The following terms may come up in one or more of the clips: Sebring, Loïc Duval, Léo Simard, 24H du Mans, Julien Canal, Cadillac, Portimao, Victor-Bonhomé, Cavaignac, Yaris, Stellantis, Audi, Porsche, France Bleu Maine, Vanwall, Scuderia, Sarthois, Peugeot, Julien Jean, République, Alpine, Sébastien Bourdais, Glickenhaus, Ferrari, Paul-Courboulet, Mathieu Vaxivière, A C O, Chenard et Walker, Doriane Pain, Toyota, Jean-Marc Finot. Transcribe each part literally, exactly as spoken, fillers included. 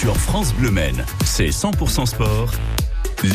sur France Bleu Maine. C'est cent pour cent sport.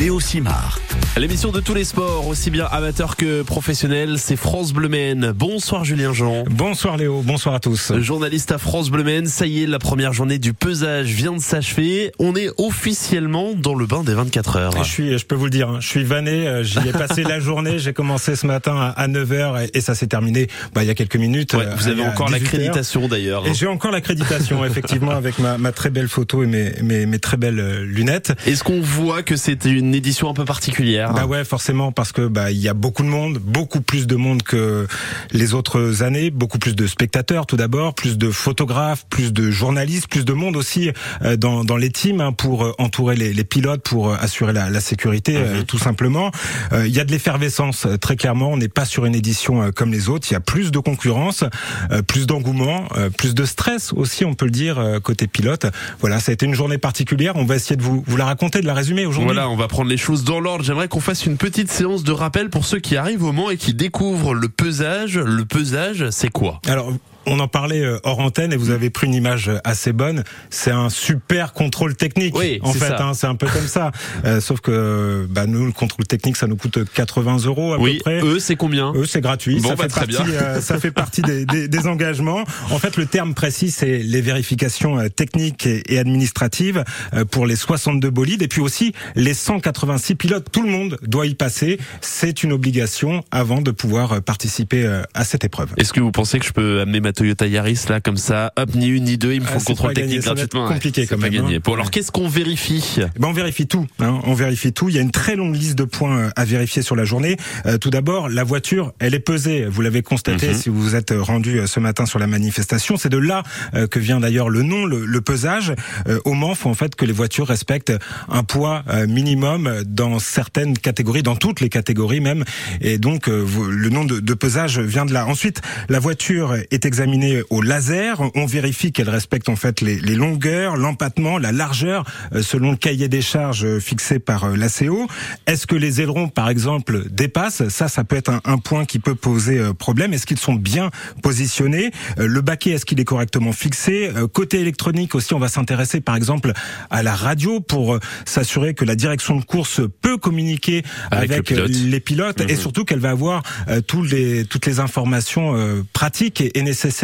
Léo Simard. L'émission de tous les sports, aussi bien amateurs que professionnels, c'est France Bleu Maine. Bonsoir Julien Jean. Bonsoir Léo, bonsoir à tous. Journaliste à France Bleu Maine, ça y est, la première journée du pesage vient de s'achever. On est officiellement dans le bain des vingt-quatre heures. Je suis, je peux vous le dire, je suis vanné, j'y ai passé la journée, j'ai commencé ce matin à neuf heures et ça s'est terminé bah, il y a quelques minutes. Ouais, vous avez encore l'accréditation d'ailleurs. Et j'ai encore l'accréditation, effectivement, avec ma, ma très belle photo et mes, mes, mes très belles lunettes. Est-ce qu'on voit que c'était une édition un peu particulière? Bah ouais, forcément, parce que bah il y a beaucoup de monde, beaucoup plus de monde que les autres années, beaucoup plus de spectateurs tout d'abord, plus de photographes, plus de journalistes, plus de monde aussi euh, dans dans les teams hein, pour entourer les, les pilotes, pour assurer la, la sécurité mmh. euh, tout simplement. Il euh, y a de l'effervescence très clairement. On n'est pas sur une édition euh, comme les autres. Il y a plus de concurrence, euh, plus d'engouement, euh, plus de stress aussi, on peut le dire euh, côté pilote. Voilà, ça a été une journée particulière. On va essayer de vous vous la raconter, de la résumer aujourd'hui. Voilà. On va prendre les choses dans l'ordre. J'aimerais qu'on fasse une petite séance de rappel pour ceux qui arrivent au Mans et qui découvrent le pesage. Le pesage, c'est quoi ? Alors, on en parlait hors antenne et vous avez pris une image assez bonne. C'est un super contrôle technique. Oui, en fait, hein, c'est un peu comme ça. Euh, sauf que bah, nous, le contrôle technique, ça nous coûte quatre-vingts euros à oui, peu près. Eux, c'est combien ? Eux, c'est gratuit. Bon, ça, bah, fait partie, euh, ça fait partie des, des, des engagements. En fait, le terme précis, c'est les vérifications techniques et, et administratives pour les soixante-deux bolides et puis aussi les cent quatre-vingt-six pilotes. Tout le monde doit y passer. C'est une obligation avant de pouvoir participer à cette épreuve. Est-ce que vous pensez que je peux amener ma Toyota Yaris là comme ça, hop, ni une ni deux, il me faut ah, le contrôle technique gratuitement. C'est compliqué quand même. Gagné. Hein. Bon, alors qu'est-ce qu'on vérifie ? Ben on vérifie tout. Hein. On vérifie tout. Il y a une très longue liste de points à vérifier sur la journée. Euh, tout d'abord, la voiture, elle est pesée. Vous l'avez constaté mm-hmm. si vous vous êtes rendu ce matin sur la manifestation. C'est de là euh, que vient d'ailleurs le nom, le, le pesage. Euh, au Mans, faut en fait que les voitures respectent un poids euh, minimum dans certaines catégories, dans toutes les catégories même. Et donc euh, le nom de, de pesage vient de là. Ensuite, la voiture est examinée. Au laser, on vérifie qu'elle respecte en fait les, les longueurs, l'empattement, la largeur, selon le cahier des charges fixé par l'A C O. Est-ce que les ailerons, par exemple, dépassent ? Ça, ça peut être un, un point qui peut poser problème. Est-ce qu'ils sont bien positionnés ? Le baquet, est-ce qu'il est correctement fixé ? Côté électronique aussi, on va s'intéresser, par exemple, à la radio pour s'assurer que la direction de course peut communiquer avec, avec le pilote. les pilotes mmh. et surtout qu'elle va avoir euh, tous les, toutes les informations euh, pratiques et, et nécessaires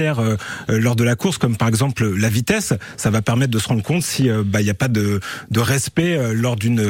lors de la course, comme par exemple la vitesse. Ça va permettre de se rendre compte si bah il y a pas de de respect lors d'une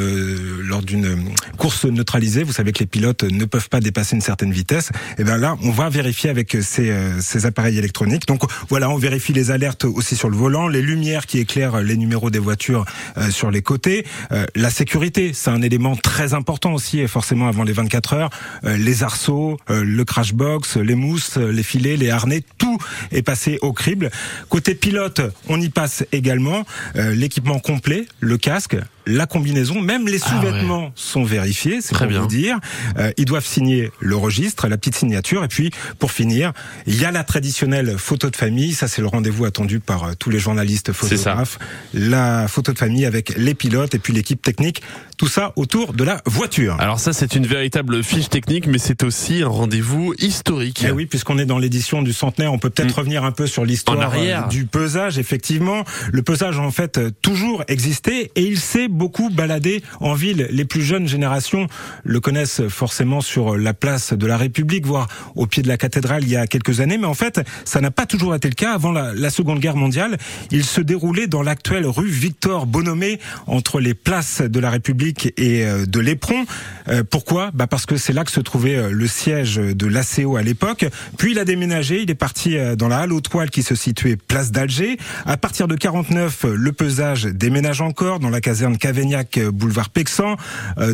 lors d'une course neutralisée. Vous savez que les pilotes ne peuvent pas dépasser une certaine vitesse. Et ben là, on va vérifier avec ces ces appareils électroniques. Donc voilà, on vérifie les alertes aussi sur le volant, les lumières qui éclairent les numéros des voitures sur les côtés, la sécurité, c'est un élément très important aussi et forcément avant les vingt-quatre heures, les arceaux, le crash box, les mousses, les filets, les harnais, tout est passé au crible. Côté pilote, on y passe également euh, l'équipement complet, le casque, la combinaison, même les sous-vêtements ah ouais. sont vérifiés, c'est Très pour bien. vous dire. Euh, ils doivent signer le registre, la petite signature, et puis pour finir, il y a la traditionnelle photo de famille, ça c'est le rendez-vous attendu par euh, tous les journalistes photographes, la photo de famille avec les pilotes et puis l'équipe technique, tout ça autour de la voiture. Alors ça c'est une véritable fiche technique, mais c'est aussi un rendez-vous historique. Et oui, puisqu'on est dans l'édition du centenaire, on peut peut-être mmh. revenir un peu sur l'histoire euh, du pesage, effectivement. Le pesage en fait euh, toujours existé, et il s'est beaucoup baladés en ville. Les plus jeunes générations le connaissent forcément sur la place de la République, voire au pied de la cathédrale il y a quelques années. Mais en fait, ça n'a pas toujours été le cas. Avant la, la Seconde Guerre mondiale, il se déroulait dans l'actuelle rue Victor-Bonhomé, entre les places de la République et de l'Éperon. Euh, pourquoi ? Bah parce que c'est là que se trouvait le siège de l'A C O à l'époque. Puis il a déménagé, il est parti dans la halle aux toiles qui se situait place d'Alger. À partir de quarante-neuf, le pesage déménage encore dans la caserne Cavaignac, boulevard Pexan,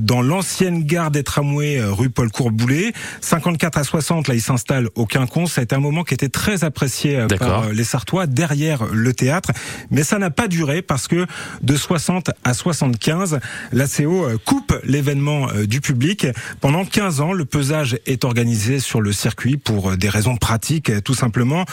dans l'ancienne gare des tramways, rue Paul-Courboulet. cinquante-quatre à soixante, là, il s'installe au Quinconce. Ça a été un moment qui était très apprécié D'accord. par les Sarthois, derrière le théâtre. Mais ça n'a pas duré parce que de soixante à soixante-quinze, l'A C O coupe l'événement du public. Pendant quinze ans, le pesage est organisé sur le circuit pour des raisons pratiques, tout simplement. Mans.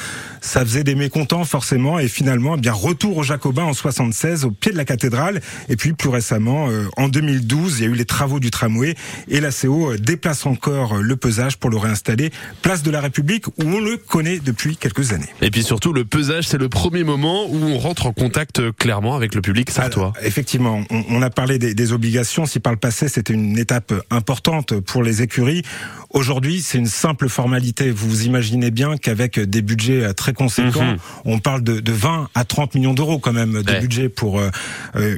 Ça faisait des mécontents forcément, et finalement, eh bien retour aux Jacobins en soixante-seize, au pied de la cathédrale. Et puis plus récemment, euh, en deux mille douze, il y a eu les travaux du tramway et la C O déplace encore le pesage pour le réinstaller place de la République, où on le connaît depuis quelques années. Et puis surtout, le pesage, c'est le premier moment où on rentre en contact clairement avec le public sarthois. Effectivement, on, on a parlé des, des obligations. Si par le passé, c'était une étape importante pour les écuries, aujourd'hui, c'est une simple formalité. Vous imaginez bien qu'avec des budgets très conséquents, mmh. on parle de, de vingt à trente millions d'euros quand même de ouais. budget pour euh,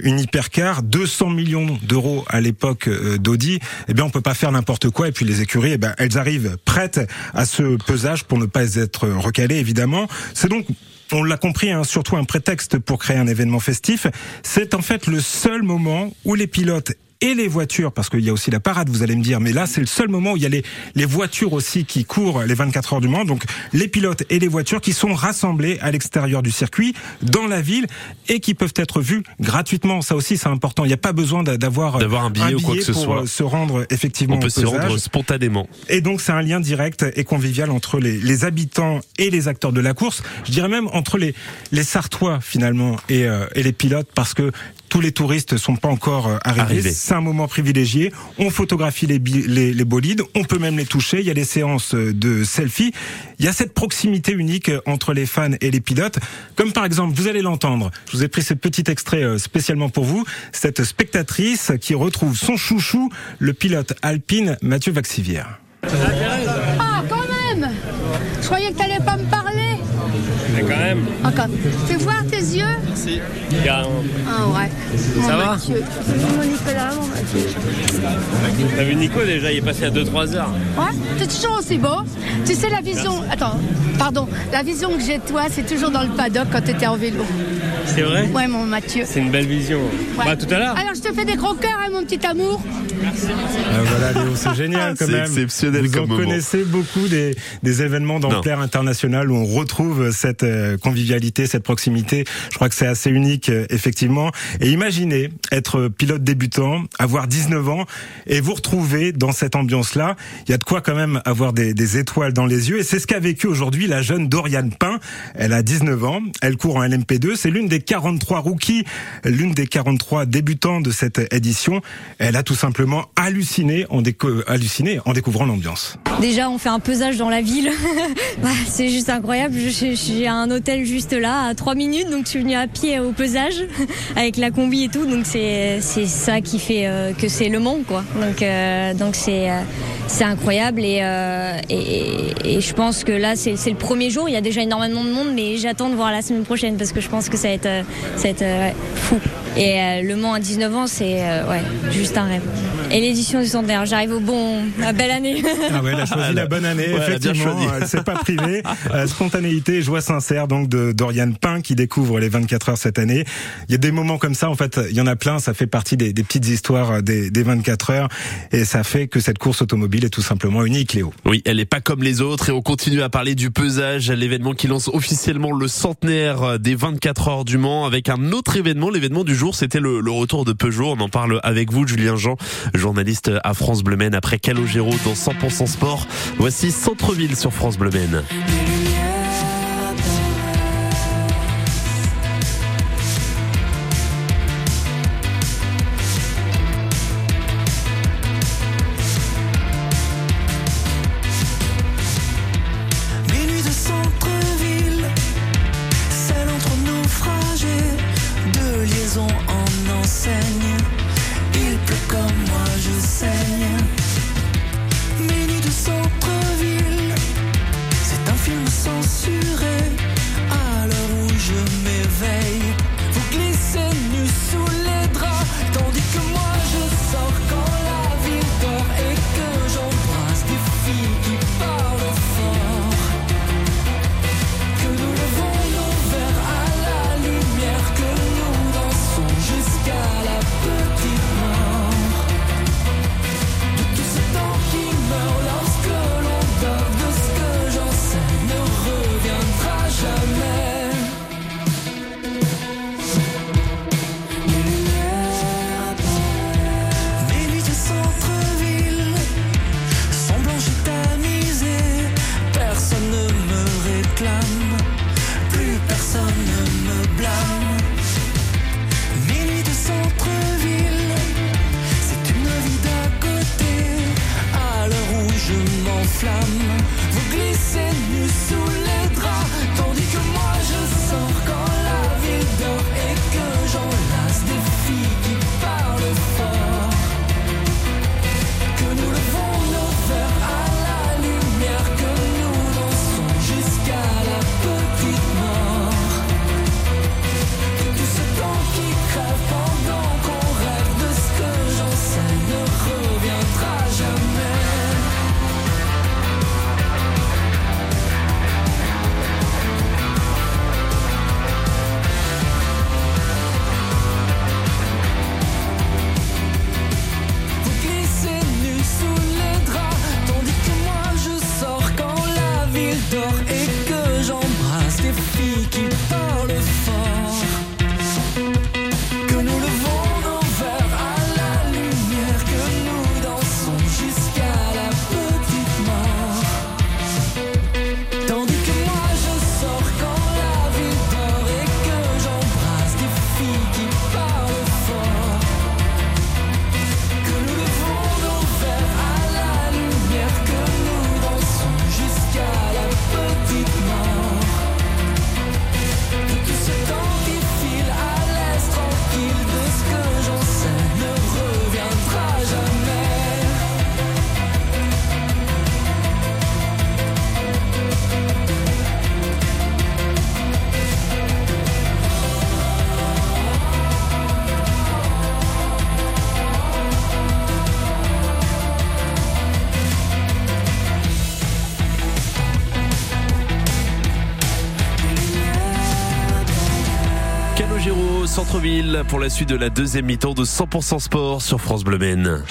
une hypercar, deux cents millions d'euros à l'époque euh, d'Audi. Eh bien, on peut pas faire n'importe quoi. Et puis les écuries, eh bien, elles arrivent prêtes à ce pesage pour ne pas être recalées, évidemment. C'est donc, on l'a compris, hein, surtout un prétexte pour créer un événement festif. C'est en fait le seul moment où les pilotes et les voitures, parce qu'il y a aussi la parade, vous allez me dire, mais là c'est le seul moment où il y a les, les voitures aussi qui courent les vingt-quatre heures du Mans, donc les pilotes et les voitures qui sont rassemblés à l'extérieur du circuit, dans la ville, et qui peuvent être vus gratuitement. Ça aussi c'est important, il n'y a pas besoin d'avoir, d'avoir un billet, un billet ou quoi que ce soit. Se rendre effectivement on peut s'y rendre spontanément. Et donc c'est un lien direct et convivial entre les, les habitants et les acteurs de la course, je dirais même entre les, les Sarthois finalement et, euh, et les pilotes, parce que tous les touristes ne sont pas encore arrivés. Arrivé. C'est un moment privilégié. On photographie les, bi- les, les bolides. On peut même les toucher. Il y a des séances de selfie. Il y a cette proximité unique entre les fans et les pilotes. Comme par exemple, vous allez l'entendre. Je vous ai pris ce petit extrait spécialement pour vous. Cette spectatrice qui retrouve son chouchou, le pilote Alpine, Mathieu Vaxivière. Ah, quand même! Je croyais que t'allais pas me parler. Mais quand même. Encore. Fais voir tes yeux. Merci. Carrément. Ah ouais. Mon ça Mathieu. Va T'as vu mon Nicolas, mon Mathieu. T'as vu Nico déjà, il est passé à deux à trois heures. Ouais, t'es toujours aussi beau. Tu sais la vision... Merci. Attends, pardon. La vision que j'ai de toi, c'est toujours dans le paddock quand t'étais en vélo. C'est vrai ? Ouais, mon Mathieu. C'est une belle vision. Ouais. Bah, tout à l'heure. Alors, je te fais des gros cœurs, hein, mon petit amour. Merci. Ah, voilà, Léo, c'est génial quand c'est même. C'est exceptionnel Vous comme en moment. Connaissez beaucoup des, des événements d'ampleur internationale où on retrouve cette convivialité, cette proximité. Je crois que c'est assez unique, effectivement. Et imaginez être pilote débutant, avoir dix-neuf ans et vous retrouver dans cette ambiance-là. Il y a de quoi quand même avoir des, des étoiles dans les yeux. Et c'est ce qu'a vécu aujourd'hui la jeune Doriane Pain. Elle a dix-neuf ans. Elle court en L M P deux. C'est l'une des quarante-trois rookies, l'une des quarante-trois débutants de cette édition. Elle a tout simplement halluciné en, déco- halluciné en découvrant l'ambiance. Déjà, on fait un pesage dans la ville. bah, c'est juste incroyable. Je, je, j'ai un hôtel juste là, à trois minutes, donc je suis venue à pied au pesage, avec la combi et tout, donc c'est, c'est ça qui fait euh, que c'est Le Mans, quoi. Donc, euh, donc c'est, euh, c'est incroyable, et, euh, et, et je pense que là, c'est, c'est le premier jour, il y a déjà énormément de monde, mais j'attends de voir la semaine prochaine, parce que je pense que ça va être, ça va être euh, fou. Et euh, Le Mans à dix-neuf ans, c'est euh, ouais, juste un rêve. Et l'édition du centenaire, j'arrive au bon, à belle année. Ah ouais, elle a choisi la bonne année, ouais, effectivement, elle ne s'est pas privée. Euh, spontanéité, joie sincère donc de Doriane Pain qui découvre les vingt-quatre heures cette année. Il y a des moments comme ça, en fait, il y en a plein, ça fait partie des, des petites histoires des, des vingt-quatre heures, et ça fait que cette course automobile est tout simplement unique, Léo. Oui, elle n'est pas comme les autres, et on continue à parler du pesage, l'événement qui lance officiellement le centenaire des vingt-quatre heures du Mans, avec un autre événement, l'événement du jour, c'était le, le retour de Peugeot. On en parle avec vous, Julien Jean, journaliste à France Bleu Maine, après Calogero dans cent pour cent Sport. Voici Centre-Ville sur France Bleu Maine. Qui meurt lorsque l'on dort, de ce que j'enseigne ne reviendra centre-ville pour la suite de la deuxième mi-temps de cent pour cent Sport sur France Bleu Maine.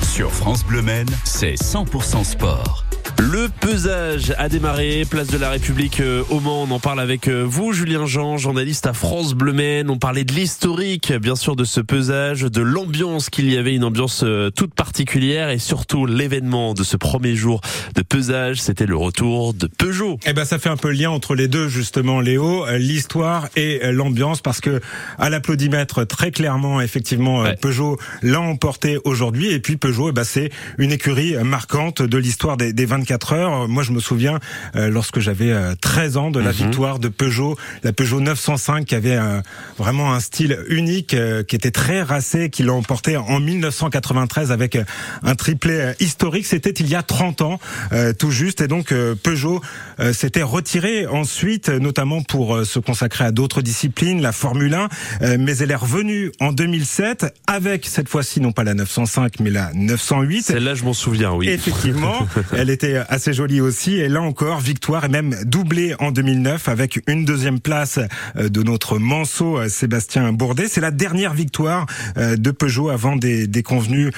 Sur France Bleu Maine, c'est cent pour cent Sport. Le pesage a démarré, place de la République au Mans. On en parle avec vous, Julien Jean, journaliste à France Bleu Maine. On parlait de l'historique, bien sûr, de ce pesage, de l'ambiance qu'il y avait, une ambiance toute particulière, et surtout l'événement de ce premier jour de pesage, c'était le retour de Peugeot. Eh ben, ça fait un peu le lien entre les deux, justement, Léo, l'histoire et l'ambiance, parce que à l'applaudimètre, très clairement, effectivement, ouais. Peugeot l'a emporté aujourd'hui, et puis Peugeot, eh ben, c'est une écurie marquante de l'histoire des, des vingt-quatre heures. Moi, je me souviens, euh, lorsque j'avais euh, treize ans, de la mmh. victoire de Peugeot, la Peugeot neuf cent cinq, qui avait euh, vraiment un style unique, euh, qui était très racé, qui l'a emporté en dix-neuf cent quatre-vingt-treize avec un triplé euh, historique. C'était il y a trente ans, euh, tout juste. Et donc, euh, Peugeot euh, s'était retiré ensuite, notamment pour euh, se consacrer à d'autres disciplines, la Formule un. Euh, mais elle est revenue en deux mille sept avec, cette fois-ci, non pas la neuf cent cinq, mais la neuf cent huit. Celle-là, je m'en souviens, oui. Effectivement, elle était assez joli aussi, et là encore victoire et même doublé en deux mille neuf avec une deuxième place de notre manceau Sébastien Bourdais. C'est la dernière victoire de Peugeot avant des, des convenues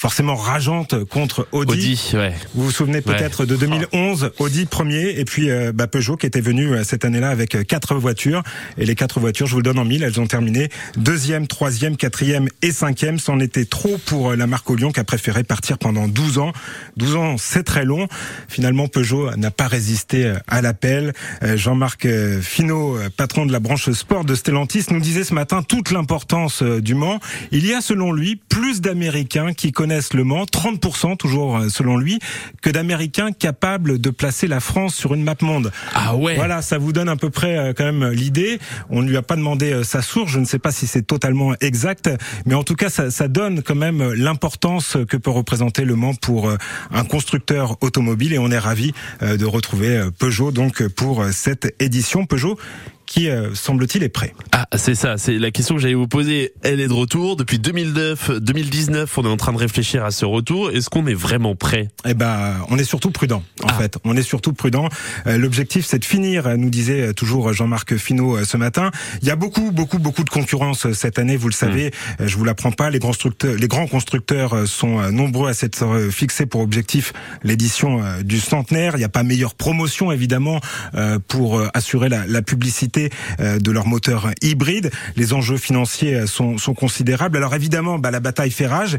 forcément rageante contre Audi. Audi, ouais. Vous vous souvenez peut-être ouais. de deux mille onze, Audi premier, et puis euh, bah, Peugeot qui était venu euh, cette année-là avec quatre voitures. Et les quatre voitures, je vous le donne en mille, elles ont terminé deuxième, troisième, quatrième et cinquième. C'en était trop pour la marque au Lyon, qui a préféré partir pendant douze ans. douze ans, c'est très long. Finalement, Peugeot n'a pas résisté à l'appel. Euh, Jean-Marc Finot, patron de la branche sport de Stellantis, nous disait ce matin toute l'importance du Mans. Il y a, selon lui, plus d'Américains qui connaissent Le Mans, trente pour cent toujours selon lui, que d'Américains capables de placer la France sur une map monde. Ah ouais. Voilà, ça vous donne à peu près euh, quand même l'idée. On ne lui a pas demandé euh, sa source, je ne sais pas si c'est totalement exact, mais en tout cas ça, ça donne quand même l'importance que peut représenter Le Mans pour euh, un constructeur automobile, et on est ravis euh, de retrouver euh, Peugeot donc pour euh, cette édition. Peugeot qui, euh, semble-t-il, est prêt. Ah, c'est ça, c'est la question que j'allais vous poser. Elle est de retour. Depuis deux mille neuf, deux mille dix-neuf, on est en train de réfléchir à ce retour. Est-ce qu'on est vraiment prêt ? Eh ben, on est surtout prudent, en ah. fait. On est surtout prudent. Euh, l'objectif, c'est de finir, nous disait toujours Jean-Marc Finot euh, ce matin. Il y a beaucoup, beaucoup, beaucoup de concurrence euh, cette année, vous le savez. Mmh. Euh, je vous l'apprends pas. Les, constructeurs, les grands constructeurs euh, sont euh, nombreux à s'être euh, fixés pour objectif l'édition euh, du centenaire. Il n'y a pas meilleure promotion, évidemment, euh, pour euh, assurer la, la publicité de leur moteur hybride. Les enjeux financiers sont, sont considérables. Alors évidemment, bah, la bataille fait rage,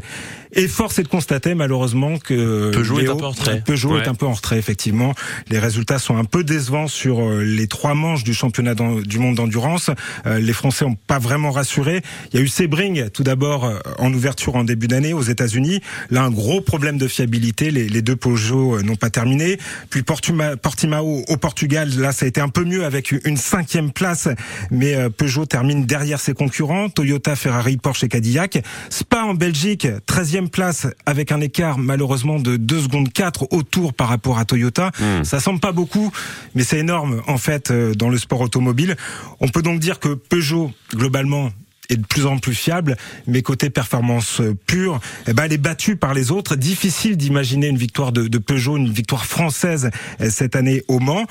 et force est de constater malheureusement que Peugeot Léo, est un peu en retrait. Peugeot ouais. est un peu en retrait, effectivement. Les résultats sont un peu décevants sur les trois manches du championnat du monde d'endurance. Les Français n'ont pas vraiment rassuré. Il y a eu Sebring, tout d'abord, en ouverture en début d'année aux États-Unis. Là, un gros problème de fiabilité. Les, les deux Peugeot n'ont pas terminé. Puis Portima, Portimao au Portugal, là, ça a été un peu mieux avec une cinquième place, mais Peugeot termine derrière ses concurrents, Toyota, Ferrari, Porsche et Cadillac. Spa en Belgique, treizième place, avec un écart malheureusement de deux secondes quatre au tour par rapport à Toyota. Mmh. Ça semble pas beaucoup, mais c'est énorme en fait dans le sport automobile. On peut donc dire que Peugeot, globalement, est de plus en plus fiable, mais côté performance pure, eh ben, elle est battue par les autres. Difficile d'imaginer une victoire de, de Peugeot, une victoire française cette année au Mans.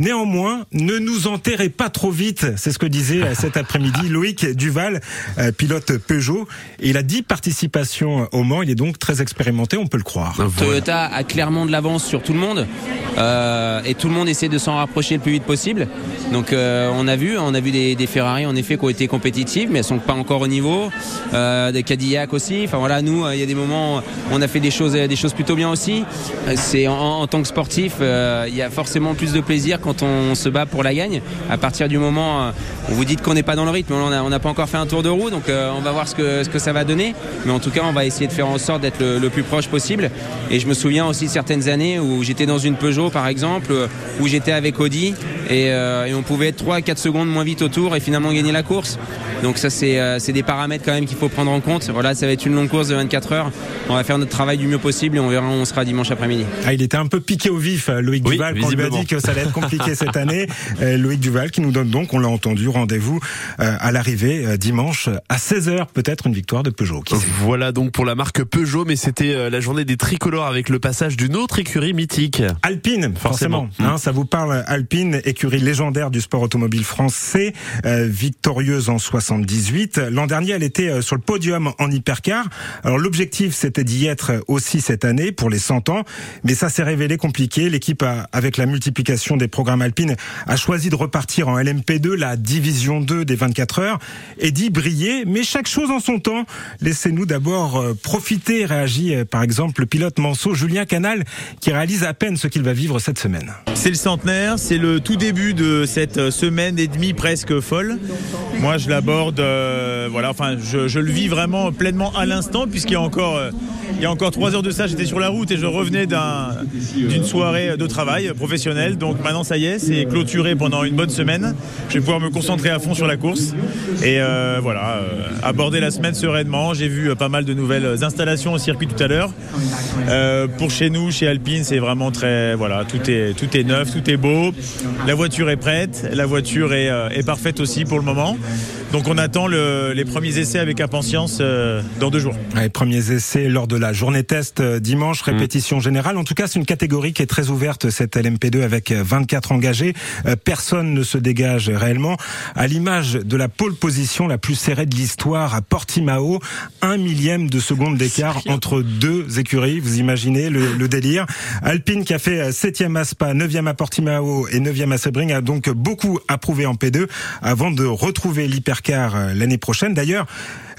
Néanmoins, ne nous enterrez pas trop vite, c'est ce que disait cet après-midi Loïc Duval, pilote Peugeot. Il a dix participations au Mans, il est donc très expérimenté, on peut le croire. Voilà. Toyota a clairement de l'avance sur tout le monde, euh, et tout le monde essaie de s'en rapprocher le plus vite possible. Donc euh, on a vu, on a vu des, des Ferrari en effet qui ont été compétitives, mais elles sont pas encore au niveau. Euh, des Cadillac aussi. Enfin voilà, nous il euh, y a des moments, on a fait des choses, des choses plutôt bien aussi. C'est en, en tant que sportif, il euh, y a forcément plus de plaisir quand on se bat pour la gagne. À partir du moment où vous dites qu'on n'est pas dans le rythme, on n'a pas encore fait un tour de roue, donc euh, on va voir ce que, ce que ça va donner, mais en tout cas on va essayer de faire en sorte d'être le, le plus proche possible. Et je me souviens aussi de certaines années où j'étais dans une Peugeot par exemple, où j'étais avec Audi, et, euh, et on pouvait être trois à quatre secondes moins vite au tour et finalement gagner la course. Donc ça c'est, euh, c'est des paramètres quand même qu'il faut prendre en compte. Voilà, ça va être une longue course de vingt-quatre heures, on va faire notre travail du mieux possible et on verra où on sera dimanche après-midi. Ah, il était un peu piqué au vif Loïc oui, Duval quand il lui a dit que ça allait être compliqué cette année. euh, Loïc Duval qui nous donne donc, on l'a entendu, rendez-vous euh, à l'arrivée euh, dimanche à seize heures, peut-être une victoire de Peugeot. Qui voilà donc pour la marque Peugeot, mais c'était euh, la journée des tricolores avec le passage d'une autre écurie mythique. Alpine, forcément. forcément. Hein, ça vous parle Alpine, écurie écurie légendaire du sport automobile français, euh, victorieuse en soixante-dix-huit. L'an dernier, elle était sur le podium en hypercar. Alors l'objectif, c'était d'y être aussi cette année pour les cent ans, mais ça s'est révélé compliqué. L'équipe, a, avec la multiplication des programmes Alpine, a choisi de repartir en L M P deux, la division deux des vingt-quatre heures, et d'y briller, mais chaque chose en son temps. Laissez-nous d'abord profiter, réagit par exemple le pilote manceau Julien Canal, qui réalise à peine ce qu'il va vivre cette semaine. C'est le centenaire, c'est le tout début de cette semaine et demie presque folle. Moi je l'aborde, euh, voilà, enfin je, je le vis vraiment pleinement à l'instant, puisqu'il y a encore euh, il y a encore trois heures de ça, j'étais sur la route et je revenais d'un, d'une soirée de travail professionnel. Donc maintenant ça y est, c'est clôturé pendant une bonne semaine. Je vais pouvoir me concentrer à fond sur la course et euh, voilà, euh, aborder la semaine sereinement. J'ai vu pas mal de nouvelles installations au circuit tout à l'heure. Euh, pour chez nous, chez Alpine, c'est vraiment très, voilà, tout est tout est neuf, tout est beau. La voiture est prête, la voiture est, euh, est parfaite aussi pour le moment. Donc on attend le, les premiers essais avec impatience euh, dans deux jours. Les premiers essais lors de la journée test dimanche, répétition générale. En tout cas, c'est une catégorie qui est très ouverte, cette L M P deux, avec vingt-quatre engagés. Personne ne se dégage réellement. À l'image de la pole position la plus serrée de l'histoire à Portimao, un millième de seconde d'écart entre deux écuries. Vous imaginez le, le délire. Alpine, qui a fait septième à Spa, neuvième à Portimao et neuvième à Sebring, a donc beaucoup approuvé en P deux avant de retrouver l'hyper car l'année prochaine. D'ailleurs,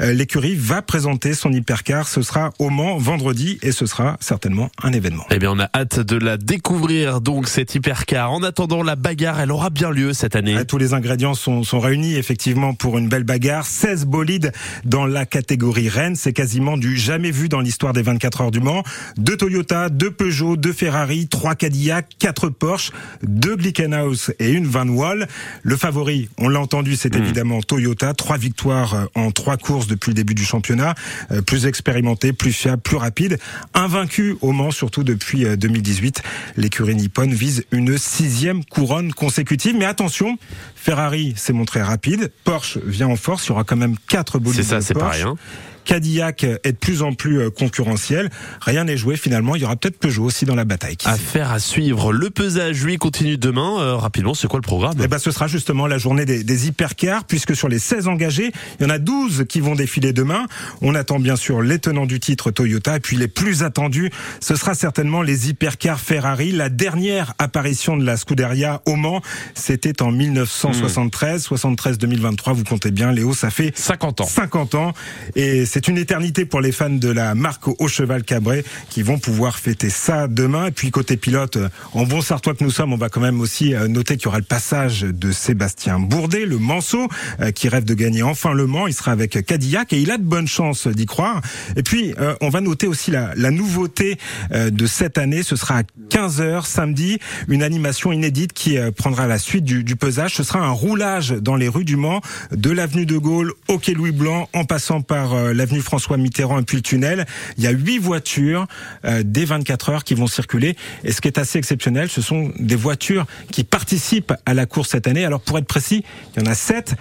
l'écurie va présenter son hypercar. Ce sera au Mans vendredi et ce sera certainement un événement. Eh bien, on a hâte de la découvrir, donc, cette hypercar. En attendant, la bagarre, elle aura bien lieu cette année. Tous les ingrédients sont, sont réunis, effectivement, pour une belle bagarre. seize bolides dans la catégorie Rennes. C'est quasiment du jamais vu dans l'histoire des vingt-quatre heures du Mans. Deux Toyota, deux Peugeot, deux Ferrari, trois Cadillac, quatre Porsche, deux Glickenhaus et une Vanwall. Le favori, on l'a entendu, c'est mmh. évidemment Toyota. Trois victoires en trois courses depuis le début du championnat, euh, plus expérimenté, plus fiable, plus rapide, invaincu au Mans, surtout depuis euh, deux mille dix-huit. L'écurie nippone vise une sixième couronne consécutive, mais attention, Ferrari s'est montré rapide, Porsche vient en force, il y aura quand même quatre bolides. C'est ça, c'est Porsche. Pas rien. Cadillac est de plus en plus concurrentiel. Rien n'est joué finalement. Il y aura peut-être Peugeot aussi dans la bataille. Affaire à suivre. Le pesage, lui, continue demain. Euh, rapidement, c'est quoi le programme ? Eh ben, ce sera justement la journée des, des hypercars, puisque sur les seize engagés, il y en a douze qui vont défiler demain. On attend bien sûr les tenants du titre Toyota, et puis les plus attendus, ce sera certainement les hypercars Ferrari. La dernière apparition de la Scuderia au Mans, c'était en mille neuf cent soixante-treize. Mmh. soixante-treize à deux mille vingt-trois, vous comptez bien, Léo, ça fait cinquante ans. cinquante ans. Et c'est C'est une éternité pour les fans de la marque au cheval cabré qui vont pouvoir fêter ça demain. Et puis côté pilote, en bon Sarthois que nous sommes, on va quand même aussi noter qu'il y aura le passage de Sébastien Bourdais, le manceau, qui rêve de gagner enfin le Mans. Il sera avec Cadillac et il a de bonnes chances d'y croire. Et puis on va noter aussi la, la nouveauté de cette année. Ce sera à quinze heures samedi, une animation inédite qui prendra la suite du, du pesage. Ce sera un roulage dans les rues du Mans, de l'avenue de Gaulle au quai Louis Blanc, en passant par la avenue François Mitterrand et puis le tunnel. Il y a huit voitures euh, des vingt-quatre heures qui vont circuler. Et ce qui est assez exceptionnel, ce sont des voitures qui participent à la course cette année. Alors pour être précis, il y en a sept.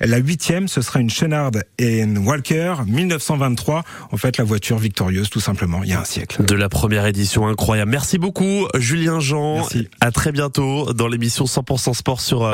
La huitième, ce sera une Chenard et Walker, dix-neuf cent vingt-trois. En fait, la voiture victorieuse, tout simplement, il y a un siècle. De la première édition, incroyable. Merci beaucoup, Julien Jean. Merci. À très bientôt dans l'émission cent pour cent Sport sur